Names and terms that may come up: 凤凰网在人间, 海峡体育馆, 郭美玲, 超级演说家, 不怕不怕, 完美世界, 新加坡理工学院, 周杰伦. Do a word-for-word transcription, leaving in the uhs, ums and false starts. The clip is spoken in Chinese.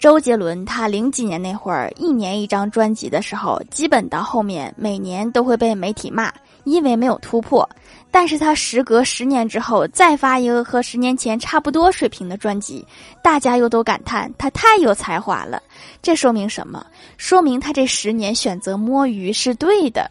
周杰伦他零几年那会儿，一年一张专辑的时候，基本到后面每年都会被媒体骂，因为没有突破。但是他时隔十年之后再发一个和十年前差不多水平的专辑，大家又都感叹他太有才华了。这说明什么？说明他这十年选择摸鱼是对的。